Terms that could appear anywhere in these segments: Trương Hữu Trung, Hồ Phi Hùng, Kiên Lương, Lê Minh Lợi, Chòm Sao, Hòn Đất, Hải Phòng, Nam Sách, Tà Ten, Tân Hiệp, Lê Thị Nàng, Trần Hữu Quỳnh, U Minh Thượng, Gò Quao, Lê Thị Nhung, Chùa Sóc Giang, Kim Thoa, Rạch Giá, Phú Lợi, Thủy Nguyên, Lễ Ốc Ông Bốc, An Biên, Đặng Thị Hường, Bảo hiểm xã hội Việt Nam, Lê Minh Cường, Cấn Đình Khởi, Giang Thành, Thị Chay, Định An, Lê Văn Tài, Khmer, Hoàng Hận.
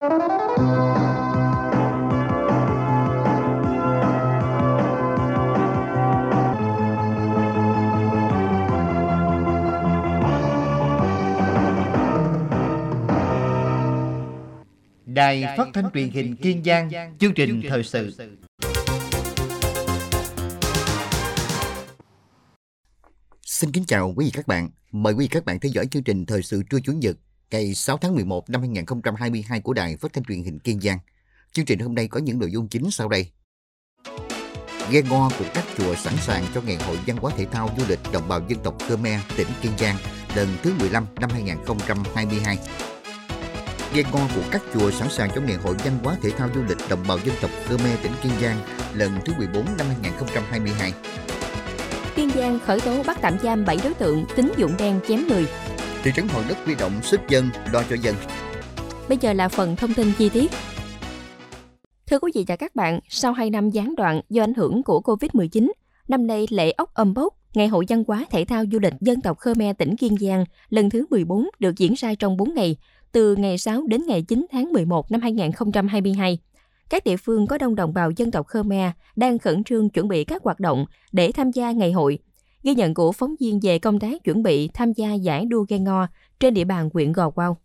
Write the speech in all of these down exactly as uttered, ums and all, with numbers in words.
Đài Phát thanh Truyền hình Kiên Giang, chương trình thời sự. Xin kính chào quý vị các bạn. Mời quý vị các bạn theo dõi chương trình thời sự trưa Chủ nhật ngày sáu tháng mười một năm hai nghìn không trăm hai mươi hai của Đài Phát thanh Truyền hình Kiên Giang. Chương trình hôm nay có những nội dung chính sau đây. Ghe ngo của các chùa sẵn sàng cho ngày hội văn hóa thể thao du lịch đồng bào dân tộc Khmer tỉnh Kiên Giang lần thứ mười lăm năm hai nghìn không trăm hai mươi hai. Ghe ngo của các chùa sẵn sàng cho ngày hội văn hóa thể thao du lịch đồng bào dân tộc Khmer tỉnh Kiên Giang lần thứ mười bốn năm hai nghìn không trăm hai mươi hai. Kiên Giang khởi tố bắt tạm giam bảy đối tượng tín dụng đen chém người. Thị trấn Hòn Đất huy động sức dân lo cho dân. Bây giờ là phần thông tin chi tiết. Thưa quý vị và các bạn, sau hai năm gián đoạn do ảnh hưởng của cô vít mười chín, năm nay lễ Ốc Ông Bốc, ngày hội văn hóa thể thao du lịch dân tộc Khmer tỉnh Kiên Giang lần thứ mười bốn được diễn ra trong bốn ngày, từ ngày sáu đến ngày chín tháng mười một năm hai nghìn không trăm hai mươi hai. Các địa phương có đông đồng bào dân tộc Khmer đang khẩn trương chuẩn bị các hoạt động để tham gia ngày hội. Ghi nhận của phóng viên về công tác chuẩn bị tham gia giải đua ghe ngo trên địa bàn huyện Gò Quao.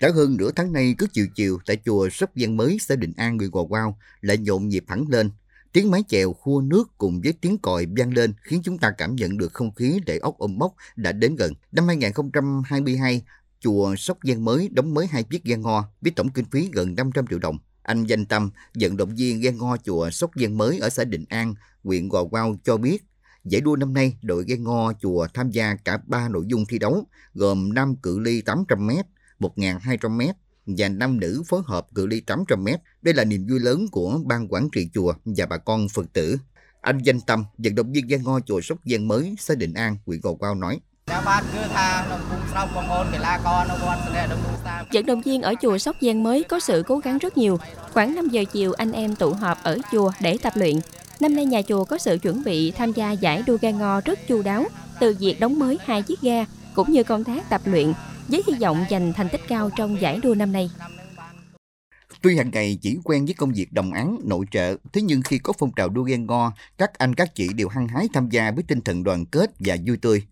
Đã hơn nửa tháng nay, cứ chiều chiều tại chùa Sóc Giang mới, xã Định An, huyện Gò Quao lại nhộn nhịp hẳn lên. Tiếng mái chèo khua nước cùng với tiếng còi vang lên khiến chúng ta cảm nhận được không khí lễ Ốc Ông Bốc đã đến gần. Năm hai nghìn không trăm hai mươi hai, chùa Sóc Giang mới đóng mới hai chiếc ghe ngo với tổng kinh phí gần năm trăm triệu đồng. Anh Danh Tâm, vận động viên ghe ngo chùa Sóc Giang mới ở xã Định An, huyện Gò Quao cho biết, giải đua năm nay đội ghe ngo chùa tham gia cả ba nội dung thi đấu gồm nam cự ly tám trăm mét, một nghìn hai trăm mét và nam nữ phối hợp cự ly tám trăm mét. Đây là niềm vui lớn của ban quản trị chùa và bà con Phật tử. Anh Danh Tâm, vận động viên ghe ngo chùa Sóc Giang mới, xã Định An, huyện Gò Quao nói. Vận động viên ở chùa Sóc Giang mới có sự cố gắng rất nhiều. Khoảng năm giờ chiều anh em tụ họp ở chùa để tập luyện. Năm nay nhà chùa có sự chuẩn bị tham gia giải đua ghe ngo rất chu đáo, từ việc đóng mới hai chiếc ghe cũng như công tác tập luyện, với hy vọng giành thành tích cao trong giải đua năm nay. Tuy hàng ngày chỉ quen với công việc đồng áng, nội trợ, thế nhưng khi có phong trào đua ghe ngo, các anh các chị đều hăng hái tham gia với tinh thần đoàn kết và vui tươi.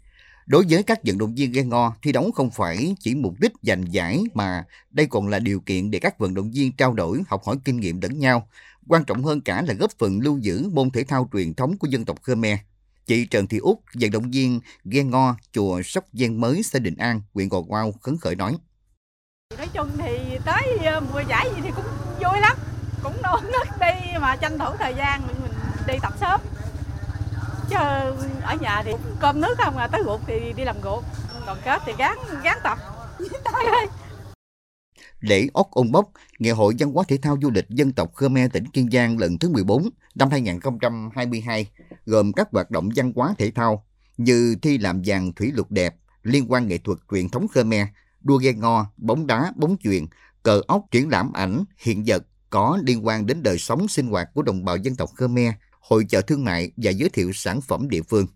Đối với các vận động viên ghe ngo, thi đấu không phải chỉ mục đích giành giải mà đây còn là điều kiện để các vận động viên trao đổi, học hỏi kinh nghiệm lẫn nhau. Quan trọng hơn cả là góp phần lưu giữ môn thể thao truyền thống của dân tộc Khmer. Chị Trần Thị Út, vận động viên ghe ngo chùa Sóc Giang mới, xã Định An, huyện Gò Quao khấn khởi nói. Nói chung thì tới mùa giải gì thì cũng vui lắm, cũng nôn nức đi mà tranh thủ thời gian mình đi tập sớm. Chứ ở nhà thì cơm nước không à, tới ruộng thì đi làm ruộng, còn kết thì gán, gán tập. Lễ Ốc Ông Bốc, ngày hội văn hóa thể thao du lịch dân tộc Khmer tỉnh Kiên Giang lần thứ mười bốn năm hai nghìn không trăm hai mươi hai, gồm các hoạt động văn hóa thể thao như thi làm vàng thủy lục đẹp, liên quan nghệ thuật truyền thống Khmer, đua ghe ngo, bóng đá, bóng chuyền, cờ ốc, triển lãm ảnh, hiện vật có liên quan đến đời sống sinh hoạt của đồng bào dân tộc Khmer, hội chợ thương mại và giới thiệu sản phẩm địa phương.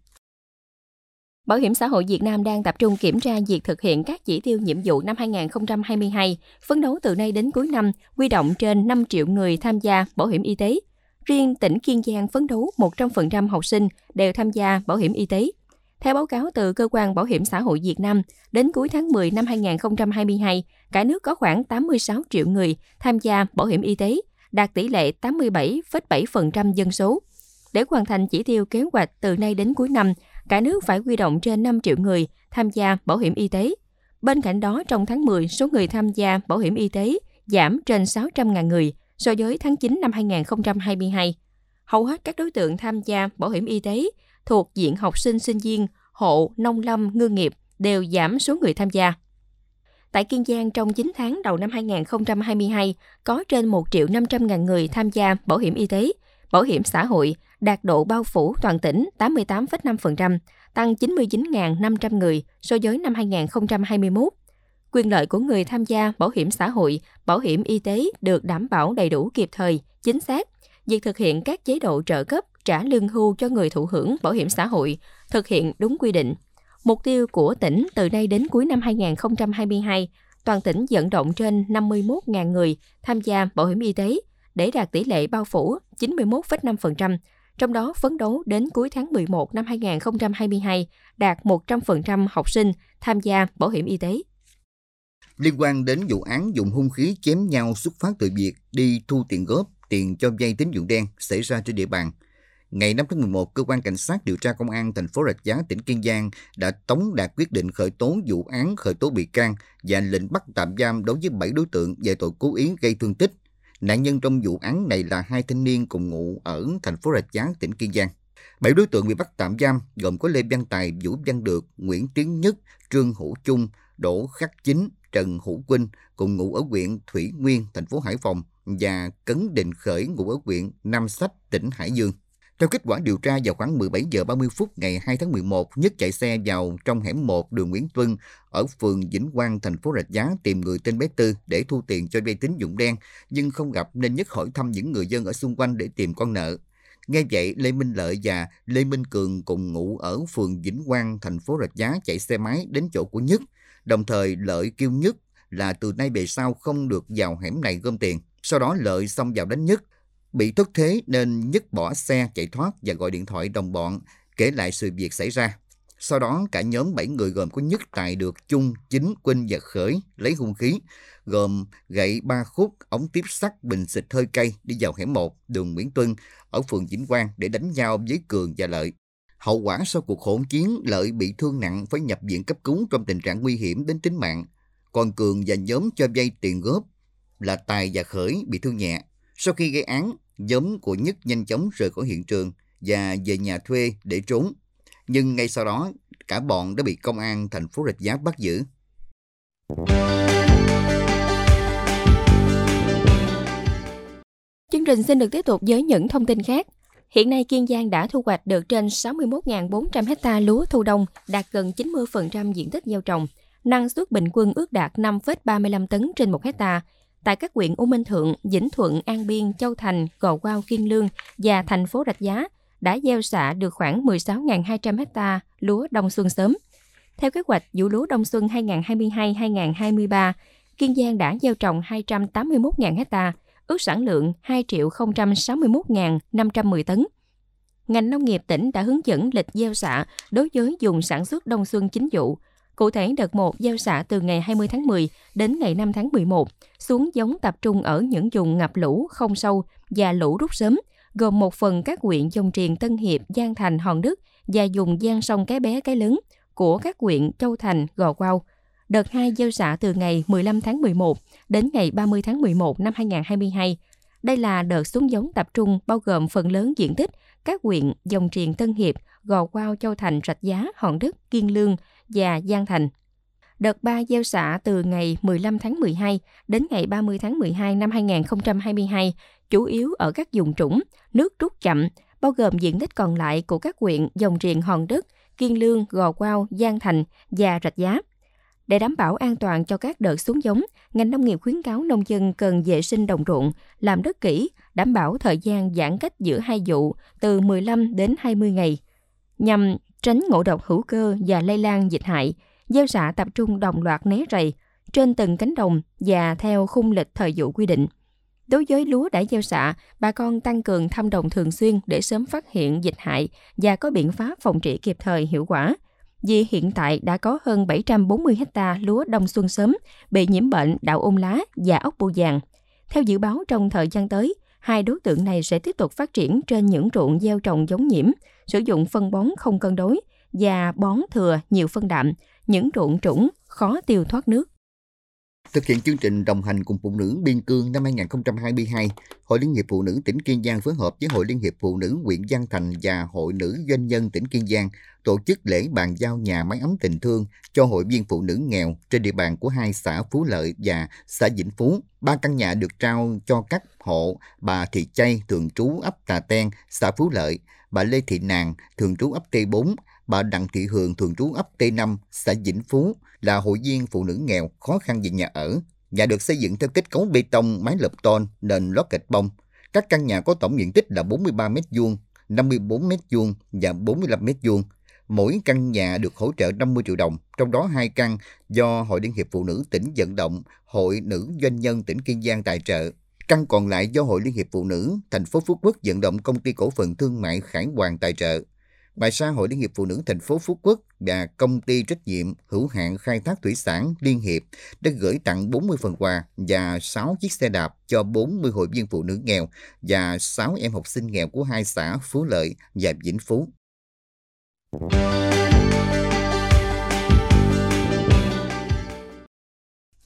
Bảo hiểm xã hội Việt Nam đang tập trung kiểm tra việc thực hiện các chỉ tiêu nhiệm vụ năm hai nghìn không trăm hai mươi hai, phấn đấu từ nay đến cuối năm, huy động trên năm triệu người tham gia bảo hiểm y tế. Riêng tỉnh Kiên Giang phấn đấu một trăm phần trăm học sinh đều tham gia bảo hiểm y tế. Theo báo cáo từ Cơ quan Bảo hiểm xã hội Việt Nam, đến cuối tháng mười năm hai nghìn không trăm hai mươi hai, cả nước có khoảng tám mươi sáu triệu người tham gia bảo hiểm y tế, đạt tỷ lệ tám mươi bảy phẩy bảy phần trăm dân số. Để hoàn thành chỉ tiêu kế hoạch từ nay đến cuối năm, cả nước phải huy động trên năm triệu người tham gia bảo hiểm y tế. Bên cạnh đó, trong tháng mười, số người tham gia bảo hiểm y tế giảm trên sáu trăm nghìn người so với tháng chín năm hai nghìn không trăm hai mươi hai. Hầu hết các đối tượng tham gia bảo hiểm y tế thuộc diện học sinh, sinh viên, hộ, nông lâm, ngư nghiệp đều giảm số người tham gia. Tại Kiên Giang, trong chín tháng đầu năm hai nghìn không trăm hai mươi hai, có trên một triệu năm trăm nghìn người tham gia bảo hiểm y tế, bảo hiểm xã hội, đạt độ bao phủ toàn tỉnh tám mươi tám phẩy năm phần trăm, tăng chín mươi chín nghìn năm trăm người so với năm hai nghìn không trăm hai mươi mốt. Quyền lợi của người tham gia bảo hiểm xã hội, bảo hiểm y tế được đảm bảo đầy đủ, kịp thời, chính xác. Việc thực hiện các chế độ trợ cấp, trả lương hưu cho người thụ hưởng bảo hiểm xã hội thực hiện đúng quy định. Mục tiêu của tỉnh từ nay đến cuối năm hai nghìn không trăm hai mươi hai toàn tỉnh vận động trên năm mươi mốt nghìn người tham gia bảo hiểm y tế để đạt tỷ lệ bao phủ chín mươi mốt phẩy năm phần trăm, trong đó phấn đấu đến cuối tháng mười một năm hai nghìn không trăm hai mươi hai đạt một trăm phần trăm học sinh tham gia bảo hiểm y tế. Liên quan đến vụ án dùng hung khí chém nhau xuất phát từ việc đi thu tiền góp, tiền cho vay tín dụng đen xảy ra trên địa bàn, ngày năm tháng mười một, cơ quan cảnh sát điều tra công an thành phố Rạch Giá, tỉnh Kiên Giang đã tống đạt quyết định khởi tố vụ án, khởi tố bị can và lệnh bắt tạm giam đối với bảy đối tượng về tội cố ý gây thương tích. Nạn nhân trong vụ án này là hai thanh niên cùng ngụ ở thành phố Rạch Giá, tỉnh Kiên Giang. Bảy đối tượng bị bắt tạm giam gồm có Lê Văn Tài, Vũ Văn Được, Nguyễn Tiến Nhất, Trương Hữu Trung, Đỗ Khắc Chính, Trần Hữu Quỳnh cùng ngụ ở huyện Thủy Nguyên, thành phố Hải Phòng và Cấn Đình Khởi ngụ ở huyện Nam Sách, tỉnh Hải Dương. Theo kết quả điều tra, vào khoảng mười bảy giờ ba mươi phút ngày hai tháng mười một, Nhất chạy xe vào trong hẻm một đường Nguyễn Tuân ở phường Vĩnh Quang, thành phố Rạch Giá tìm người tên bé Tư để thu tiền cho vay tín dụng đen, nhưng không gặp nên Nhất hỏi thăm những người dân ở xung quanh để tìm con nợ. Nghe vậy, Lê Minh Lợi và Lê Minh Cường cùng ngụ ở phường Vĩnh Quang, thành phố Rạch Giá chạy xe máy đến chỗ của Nhất. Đồng thời, Lợi kêu Nhất là từ nay về sau không được vào hẻm này gom tiền. Sau đó Lợi xông vào đánh Nhất. Bị thất thế nên Nhất bỏ xe chạy thoát và gọi điện thoại đồng bọn kể lại sự việc xảy ra. Sau đó cả nhóm bảy người gồm có Nhất, Tài, Được, Chung, Chính, Quỳnh và Khởi lấy hung khí gồm gậy ba khúc, ống tiếp sắt, bình xịt hơi cay đi vào hẻm một đường Nguyễn Tuân ở phường Vĩnh Quang để đánh nhau với Cường và Lợi. Hậu quả sau cuộc hỗn chiến, Lợi bị thương nặng phải nhập viện cấp cứu trong tình trạng nguy hiểm đến tính mạng. Còn Cường và nhóm cho vay tiền góp là Tài và Khởi bị thương nhẹ. Sau khi gây án, nhóm của Nhất nhanh chóng rời khỏi hiện trường và về nhà thuê để trốn. Nhưng ngay sau đó, cả bọn đã bị công an thành phố Rạch Giá bắt giữ. Chương trình xin được tiếp tục với những thông tin khác. Hiện nay, Kiên Giang đã thu hoạch được trên sáu mươi mốt nghìn bốn trăm ha lúa thu đông, đạt gần chín mươi phần trăm diện tích gieo trồng. Năng suất bình quân ước đạt năm phẩy ba mươi lăm tấn trên một ha. Tại các huyện U Minh Thượng, Vĩnh Thuận, An Biên, Châu Thành, Gò Quao, Kiên Lương và thành phố Rạch Giá đã gieo xạ được khoảng mười sáu nghìn hai trăm ha lúa đông xuân sớm. Theo kế hoạch vụ lúa đông xuân hai nghìn không trăm hai mươi hai đến hai nghìn không trăm hai mươi ba, Kiên Giang đã gieo trồng hai trăm tám mươi mốt nghìn ha, ước sản lượng hai triệu không trăm sáu mươi mốt nghìn năm trăm mười tấn. Ngành nông nghiệp tỉnh đã hướng dẫn lịch gieo xạ đối với vùng sản xuất đông xuân chính vụ. Cụ thể, đợt một gieo xạ từ ngày hai mươi tháng mười đến ngày năm tháng mười một, xuống giống tập trung ở những vùng ngập lũ không sâu và lũ rút sớm, gồm một phần các huyện Dòng Triền, Tân Hiệp, Giang Thành, Hòn Đức và vùng giang sông Cái Bé, Cái Lớn của các huyện Châu Thành, Gò Quao. Đợt hai gieo xạ từ ngày mười lăm tháng mười một đến ngày ba mươi tháng mười một năm hai nghìn không trăm hai mươi hai. Đây là đợt xuống giống tập trung bao gồm phần lớn diện tích các huyện Dòng Triền, Tân Hiệp, Gò Quao, Châu Thành, Rạch Giá, Hòn Đức, Kiên Lương và Giang Thành. Đợt ba gieo xạ từ ngày mười lăm tháng mười hai đến ngày ba mươi tháng mười hai năm hai nghìn không trăm hai mươi hai, chủ yếu ở các vùng trũng, nước rút chậm, bao gồm diện tích còn lại của các huyện Dòng Triền, Hòn Đất, Kiên Lương, Gò Quao, Giang Thành và Rạch Giá. Để đảm bảo an toàn cho các đợt xuống giống, ngành nông nghiệp khuyến cáo nông dân cần vệ sinh đồng ruộng, làm đất kỹ, đảm bảo thời gian giãn cách giữa hai vụ từ mười lăm đến hai mươi ngày, nhằm tránh ngộ độc hữu cơ và lây lan dịch hại. Gieo xạ tập trung đồng loạt né rầy trên từng cánh đồng và theo khung lịch thời vụ quy định. Đối với lúa đã gieo xạ, bà con tăng cường thăm đồng thường xuyên để sớm phát hiện dịch hại và có biện pháp phòng trị kịp thời hiệu quả. Vì hiện tại đã có hơn bảy trăm bốn mươi ha lúa đông xuân sớm bị nhiễm bệnh đạo ôn lá và ốc bươu vàng. Theo dự báo, trong thời gian tới, hai đối tượng này sẽ tiếp tục phát triển trên những ruộng gieo trồng giống nhiễm, sử dụng phân bón không cân đối và bón thừa nhiều phân đạm, những ruộng trũng khó tiêu thoát nước. Thực hiện chương trình đồng hành cùng phụ nữ biên cương năm hai nghìn không trăm hai mươi hai, Hội Liên hiệp Phụ nữ tỉnh Kiên Giang phối hợp với Hội Liên hiệp Phụ nữ huyện Giang Thành và Hội Nữ Doanh nhân tỉnh Kiên Giang tổ chức lễ bàn giao nhà máy ấm tình thương cho hội viên phụ nữ nghèo trên địa bàn của hai xã Phú Lợi và xã Vĩnh Phú. Ba căn nhà được trao cho các hộ bà Thị Chay, thường trú ấp Tà Ten, xã Phú Lợi, bà Lê Thị Nàng, thường trú ấp T bốn, bà Đặng Thị Hường, thường trú ấp T năm, xã Vĩnh Phú, là hội viên phụ nữ nghèo khó khăn về nhà ở. Nhà được xây dựng theo kết cấu bê tông, mái lợp tôn, nền lót gạch bông. Các căn nhà có tổng diện tích là bốn mươi ba mét vuông, năm mươi bốn mét vuông và bốn mươi lăm mét vuông. mỗi căn nhà được hỗ trợ năm mươi triệu đồng, trong đó hai căn do Hội Liên hiệp Phụ nữ tỉnh vận động, Hội Nữ Doanh nhân tỉnh Kiên Giang tài trợ. Căn còn lại do Hội Liên hiệp Phụ nữ thành phố Phú Quốc vận động Công ty Cổ phần Thương mại Khải Hoàng tài trợ. Ngoài ra, Hội Liên hiệp Phụ nữ thành phố Phú Quốc và Công ty Trách nhiệm Hữu hạn Khai thác Thủy sản Liên Hiệp đã gửi tặng bốn mươi phần quà và sáu chiếc xe đạp cho bốn mươi hội viên phụ nữ nghèo và sáu em học sinh nghèo của hai xã Phú Lợi và Vĩnh Phú.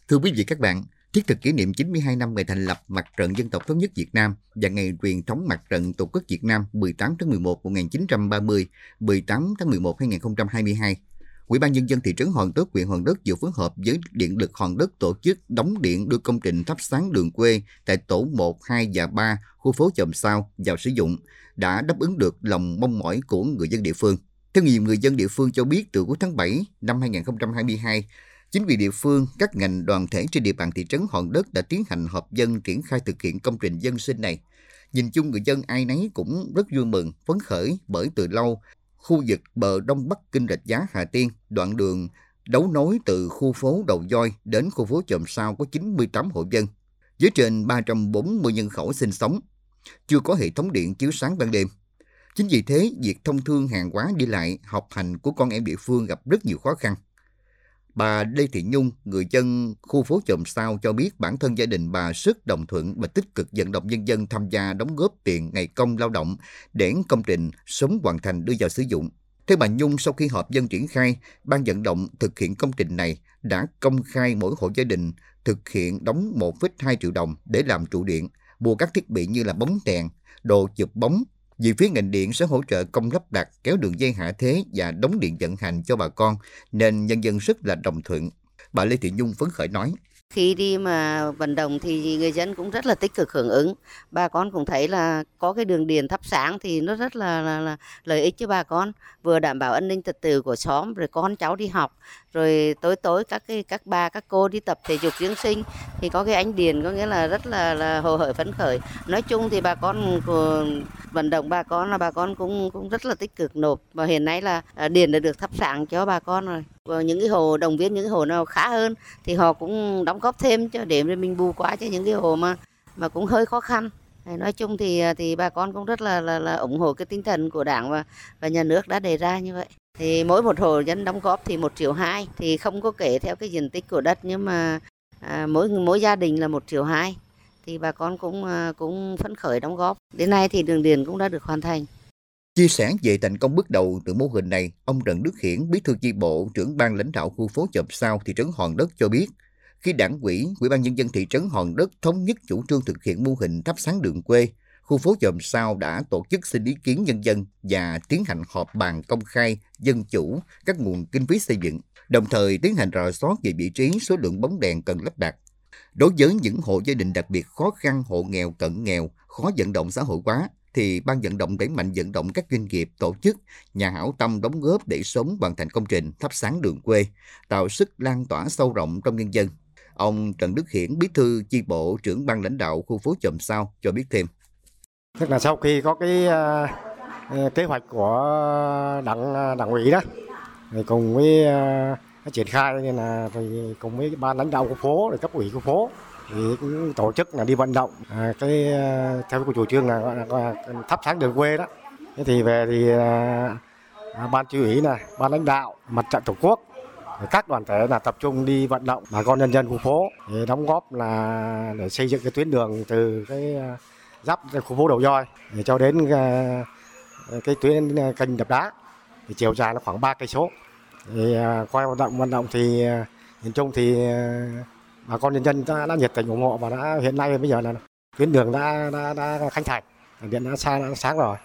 Thưa quý vị các bạn, thiết thực kỷ niệm chín mươi hai năm ngày thành lập Mặt trận Dân tộc Thống nhất Việt Nam và ngày truyền thống Mặt trận Tổ quốc Việt Nam mười tám tháng mười một năm một nghìn chín trăm ba mươi, mười tám tháng mười một năm hai nghìn không trăm hai mươi hai. Ủy ban Nhân dân thị trấn Hòn Đất, huyện Hòn Đất vừa phối hợp với Điện lực Hòn Đất tổ chức đóng điện đưa công trình thắp sáng đường quê tại tổ một, hai và ba, khu phố Chòm Sao vào sử dụng, đã đáp ứng được lòng mong mỏi của người dân địa phương. Theo nhiều người dân địa phương cho biết, từ cuối tháng bảy năm hai nghìn không trăm hai mươi hai, chính quyền địa phương, các ngành đoàn thể trên địa bàn thị trấn Hòn Đất đã tiến hành họp dân triển khai thực hiện công trình dân sinh này. Nhìn chung người dân ai nấy cũng rất vui mừng, phấn khởi bởi từ lâu, khu vực bờ Đông Bắc Kinh Rạch Giá Hà Tiên, đoạn đường đấu nối từ khu phố Đầu Voi đến khu phố Chòm Sao có chín mươi tám hộ dân, với trên ba trăm bốn mươi nhân khẩu sinh sống, chưa có hệ thống điện chiếu sáng ban đêm. Chính vì thế, việc thông thương hàng hóa đi lại, học hành của con em địa phương gặp rất nhiều khó khăn. Bà Lê Thị Nhung, người dân khu phố Chòm Sao cho biết bản thân gia đình bà rất đồng thuận và tích cực vận động nhân dân tham gia đóng góp tiền ngày công lao động để công trình sớm hoàn thành đưa vào sử dụng. Theo bà Nhung, sau khi họp dân triển khai, ban vận động thực hiện công trình này đã công khai mỗi hộ gia đình thực hiện đóng một phẩy hai triệu đồng để làm trụ điện, mua các thiết bị như là bóng đèn, đồ chụp bóng. Vì phía ngành điện sẽ hỗ trợ công lắp đặt, kéo đường dây hạ thế và đóng điện vận hành cho bà con, nên nhân dân rất là đồng thuận. Bà Lê Thị Nhung phấn khởi nói. Khi đi mà vận động thì người dân cũng rất là tích cực hưởng ứng. Bà con cũng thấy là có cái đường điện thắp sáng thì nó rất là, là, là lợi ích cho bà con. Vừa đảm bảo an ninh trật tự của xóm, rồi con cháu đi học, rồi tối tối các cái, các bà, các cô đi tập thể dục dưỡng sinh. Thì có cái ánh điện có nghĩa là rất là, là hồ hởi phấn khởi. Nói chung thì bà con của, vận động bà con là bà con cũng, cũng rất là tích cực nộp. Và hiện nay là điện đã được thắp sáng cho bà con rồi. Và những cái hồ đồng viên, những cái hồ nào khá hơn thì họ cũng đóng góp thêm cho để mình bù quá cho những cái hồ mà mà cũng hơi khó khăn. Nói chung thì thì bà con cũng rất là là, là ủng hộ cái tinh thần của Đảng và và nhà nước đã đề ra như vậy. Thì mỗi một hộ dân đóng góp thì một triệu hai, thì không có kể theo cái diện tích của đất, nhưng mà à, mỗi mỗi gia đình là một triệu hai, thì bà con cũng cũng phấn khởi đóng góp. Đến nay thì đường điện cũng đã được hoàn thành. Chia sẻ về thành công bước đầu từ mô hình này, ông Trần Đức Hiển, bí thư chi bộ, trưởng ban lãnh đạo khu phố Chòm Sao, thị trấn Hòn Đất cho biết, khi Đảng ủy, Ủy ban Nhân dân thị trấn Hòn Đất thống nhất chủ trương thực hiện mô hình thắp sáng đường quê, khu phố Chòm Sao đã tổ chức xin ý kiến nhân dân và tiến hành họp bàn công khai, dân chủ, các nguồn kinh phí xây dựng, đồng thời tiến hành rà soát về vị trí, số lượng bóng đèn cần lắp đặt. Đối với những hộ gia đình đặc biệt khó khăn, hộ nghèo, cận nghèo, khó vận động xã hội quá, thì ban vận động đẩy mạnh vận động các doanh nghiệp, tổ chức, nhà hảo tâm đóng góp để sớm hoàn thành công trình thắp sáng đường quê, tạo sức lan tỏa sâu rộng trong nhân dân. Ông Trần Đức Hiển, bí thư chi bộ, trưởng ban lãnh đạo khu phố Chòm Sao cho biết thêm. Tức là sau khi có cái uh, kế hoạch của đảng đảng ủy đó, thì cùng với uh, triển khai nên là thì cùng với ban lãnh đạo khu phố, rồi cấp ủy khu phố thì cũng tổ chức là đi vận động à, cái theo cái chủ trương là gọi là thắp sáng đường quê đó. Thế thì về thì à, ban chỉ ủy này, ban lãnh đạo Mặt trận Tổ quốc, các đoàn thể là tập trung đi vận động bà con nhân dân khu phố để đóng góp là để xây dựng cái tuyến đường từ cái giáp khu phố Đầu Voi cho đến cái, cái tuyến kênh Đập Đá, thì chiều dài là khoảng ba cây số. Thì qua vận động vận động thì nhìn chung thì bà con nhân dân đã, đã nhiệt tình ủng hộ và đã hiện nay bây giờ là tuyến đường đã đã đã khánh thành, điện đã xa đã sáng rồi.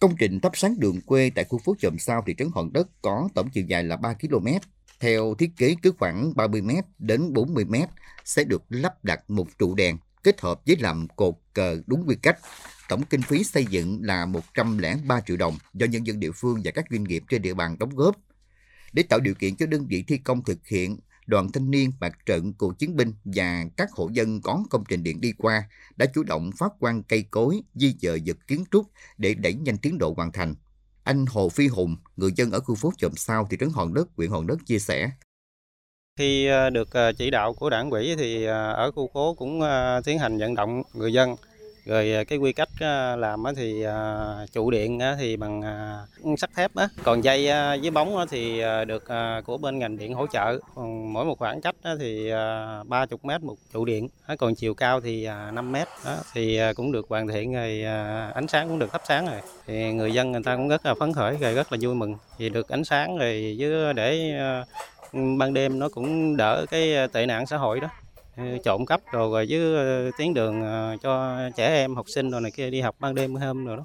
Công trình thắp sáng đường quê tại khu phố Chòm Sao, thị trấn Hòn Đất có tổng chiều dài là ba ki lô mét. Theo thiết kế, cứ khoảng ba mươi mét đến bốn mươi mét sẽ được lắp đặt một trụ đèn kết hợp với làm cột cờ đúng quy cách. Tổng kinh phí xây dựng là một trăm lẻ ba triệu đồng do nhân dân địa phương và các doanh nghiệp trên địa bàn đóng góp. Để tạo điều kiện cho đơn vị thi công thực hiện, Đoàn Thanh niên, Mặt trận, Cựu chiến binh và các hộ dân có công trình điện đi qua đã chủ động phát quang cây cối, di dời vật kiến trúc để đẩy nhanh tiến độ hoàn thành. Anh Hồ Phi Hùng, người dân ở khu phố Chòm Sao, thị trấn Hòn Đất, huyện Hòn Đất chia sẻ. Khi được chỉ đạo của đảng ủy thì ở khu phố cũng tiến hành vận động người dân. Rồi cái quy cách làm thì trụ điện thì bằng sắt thép, còn dây với bóng thì được của bên ngành điện hỗ trợ. Mỗi một khoảng cách thì ba mươi mét một trụ điện, còn chiều cao thì năm mét, thì cũng được hoàn thiện rồi, ánh sáng cũng được thắp sáng rồi. Thì người dân người ta cũng rất là phấn khởi rồi, rất là vui mừng vì được ánh sáng rồi, với để ban đêm nó cũng đỡ cái tệ nạn xã hội đó. Trộm cắp rồi, rồi với tuyến đường cho trẻ em học sinh rồi này kia đi học ban đêm hôm rồi đó.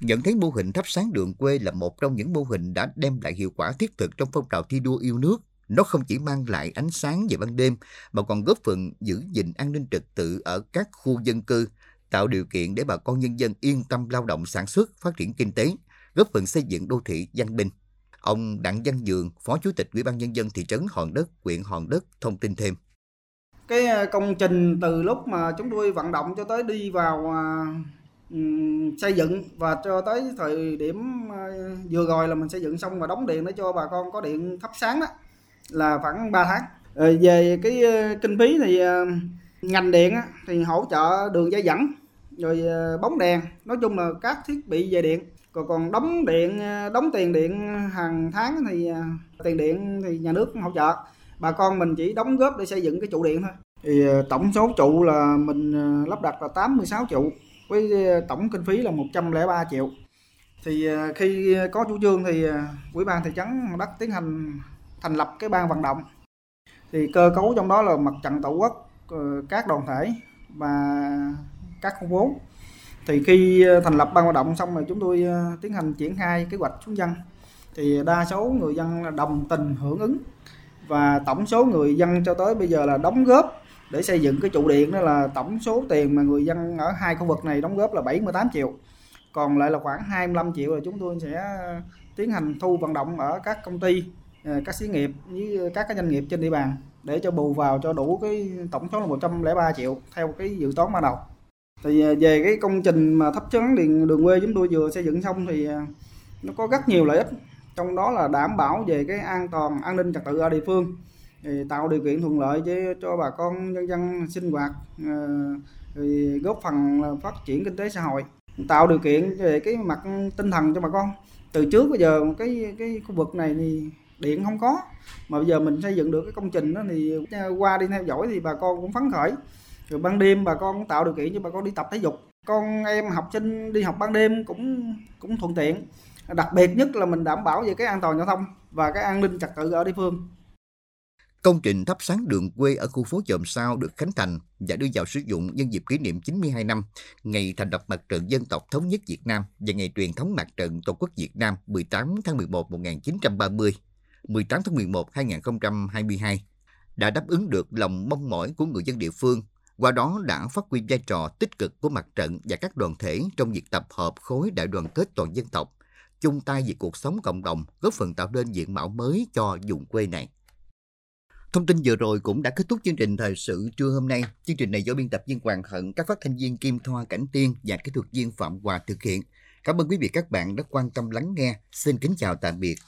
Nhận thấy mô hình thắp sáng đường quê là một trong những mô hình đã đem lại hiệu quả thiết thực trong phong trào thi đua yêu nước. Nó không chỉ mang lại ánh sáng về ban đêm mà còn góp phần giữ gìn an ninh trật tự ở các khu dân cư, tạo điều kiện để bà con nhân dân yên tâm lao động sản xuất, phát triển kinh tế, góp phần xây dựng đô thị văn minh. Ông Đặng Văn Dường, Phó Chủ tịch Ủy ban Nhân dân thị trấn Hòn Đất, huyện Hòn Đất thông tin thêm. Cái công trình từ lúc mà chúng tôi vận động cho tới đi vào um, xây dựng và cho tới thời điểm uh, vừa rồi là mình xây dựng xong và đóng điện để cho bà con có điện thắp sáng đó là khoảng ba tháng. Rồi về cái uh, kinh phí thì uh, ngành điện á, thì hỗ trợ đường dây dẫn, rồi uh, bóng đèn, nói chung là các thiết bị về điện. Còn còn đóng điện, đóng tiền điện hàng tháng thì tiền điện thì nhà nước hỗ trợ. Bà con mình chỉ đóng góp để xây dựng cái trụ điện thôi. Thì tổng số trụ là mình lắp đặt là tám mươi sáu trụ với tổng kinh phí là một trăm lẻ ba triệu. Thì khi có chủ trương thì Ủy ban thị trấn Hòn Đất tiến hành thành lập cái ban vận động. Thì cơ cấu trong đó là mặt trận tổ quốc, các đoàn thể và các khu phố. Thì khi thành lập ban hoạt động xong rồi chúng tôi tiến hành triển khai kế hoạch xuống dân. Thì đa số người dân đồng tình hưởng ứng. Và tổng số người dân cho tới bây giờ là đóng góp để xây dựng cái trụ điện đó là tổng số tiền mà người dân ở hai khu vực này đóng góp là bảy mươi tám triệu. Còn lại là khoảng hai mươi lăm triệu là chúng tôi sẽ tiến hành thu vận động ở các công ty, các xí nghiệp với các cái doanh nghiệp trên địa bàn để cho bù vào cho đủ cái tổng số là một trăm lẻ ba triệu theo cái dự toán ban đầu. Thì về cái công trình mà thắp sáng điện đường quê chúng tôi vừa xây dựng xong thì nó có rất nhiều lợi ích, trong đó là đảm bảo về cái an toàn an ninh trật tự ở địa phương, thì tạo điều kiện thuận lợi cho bà con nhân dân sinh hoạt, thì góp phần phát triển kinh tế xã hội, tạo điều kiện về cái mặt tinh thần cho bà con. Từ trước bây giờ cái cái khu vực này thì điện không có, mà bây giờ mình xây dựng được cái công trình đó thì qua đi theo dõi thì bà con cũng phấn khởi. Rồi ban đêm bà con tạo điều kiện cho bà con đi tập thể dục. Con em học sinh đi học ban đêm cũng cũng thuận tiện. Đặc biệt nhất là mình đảm bảo về cái an toàn giao thông và cái an ninh trật tự ở địa phương. Công trình thắp sáng đường quê ở khu phố Chòm Sao được khánh thành và đưa vào sử dụng nhân dịp kỷ niệm chín mươi hai năm ngày thành lập Mặt trận Dân tộc Thống nhất Việt Nam và ngày truyền thống Mặt trận Tổ quốc Việt Nam mười tám tháng mười một năm một nghìn chín trăm ba mươi, mười tám tháng mười một năm hai nghìn không trăm hai mươi hai, đã đáp ứng được lòng mong mỏi của người dân địa phương. Qua đó đã phát huy vai trò tích cực của mặt trận và các đoàn thể trong việc tập hợp khối đại đoàn kết toàn dân tộc, chung tay vì cuộc sống cộng đồng, góp phần tạo nên diện mạo mới cho vùng quê này. Thông tin vừa rồi cũng đã kết thúc chương trình thời sự trưa hôm nay. Chương trình này do biên tập viên Hoàng Hận, các phát thanh viên Kim Thoa, Cảnh Tiên và kỹ thuật viên Phạm Hòa thực hiện. Cảm ơn quý vị các bạn đã quan tâm lắng nghe. Xin kính chào tạm biệt.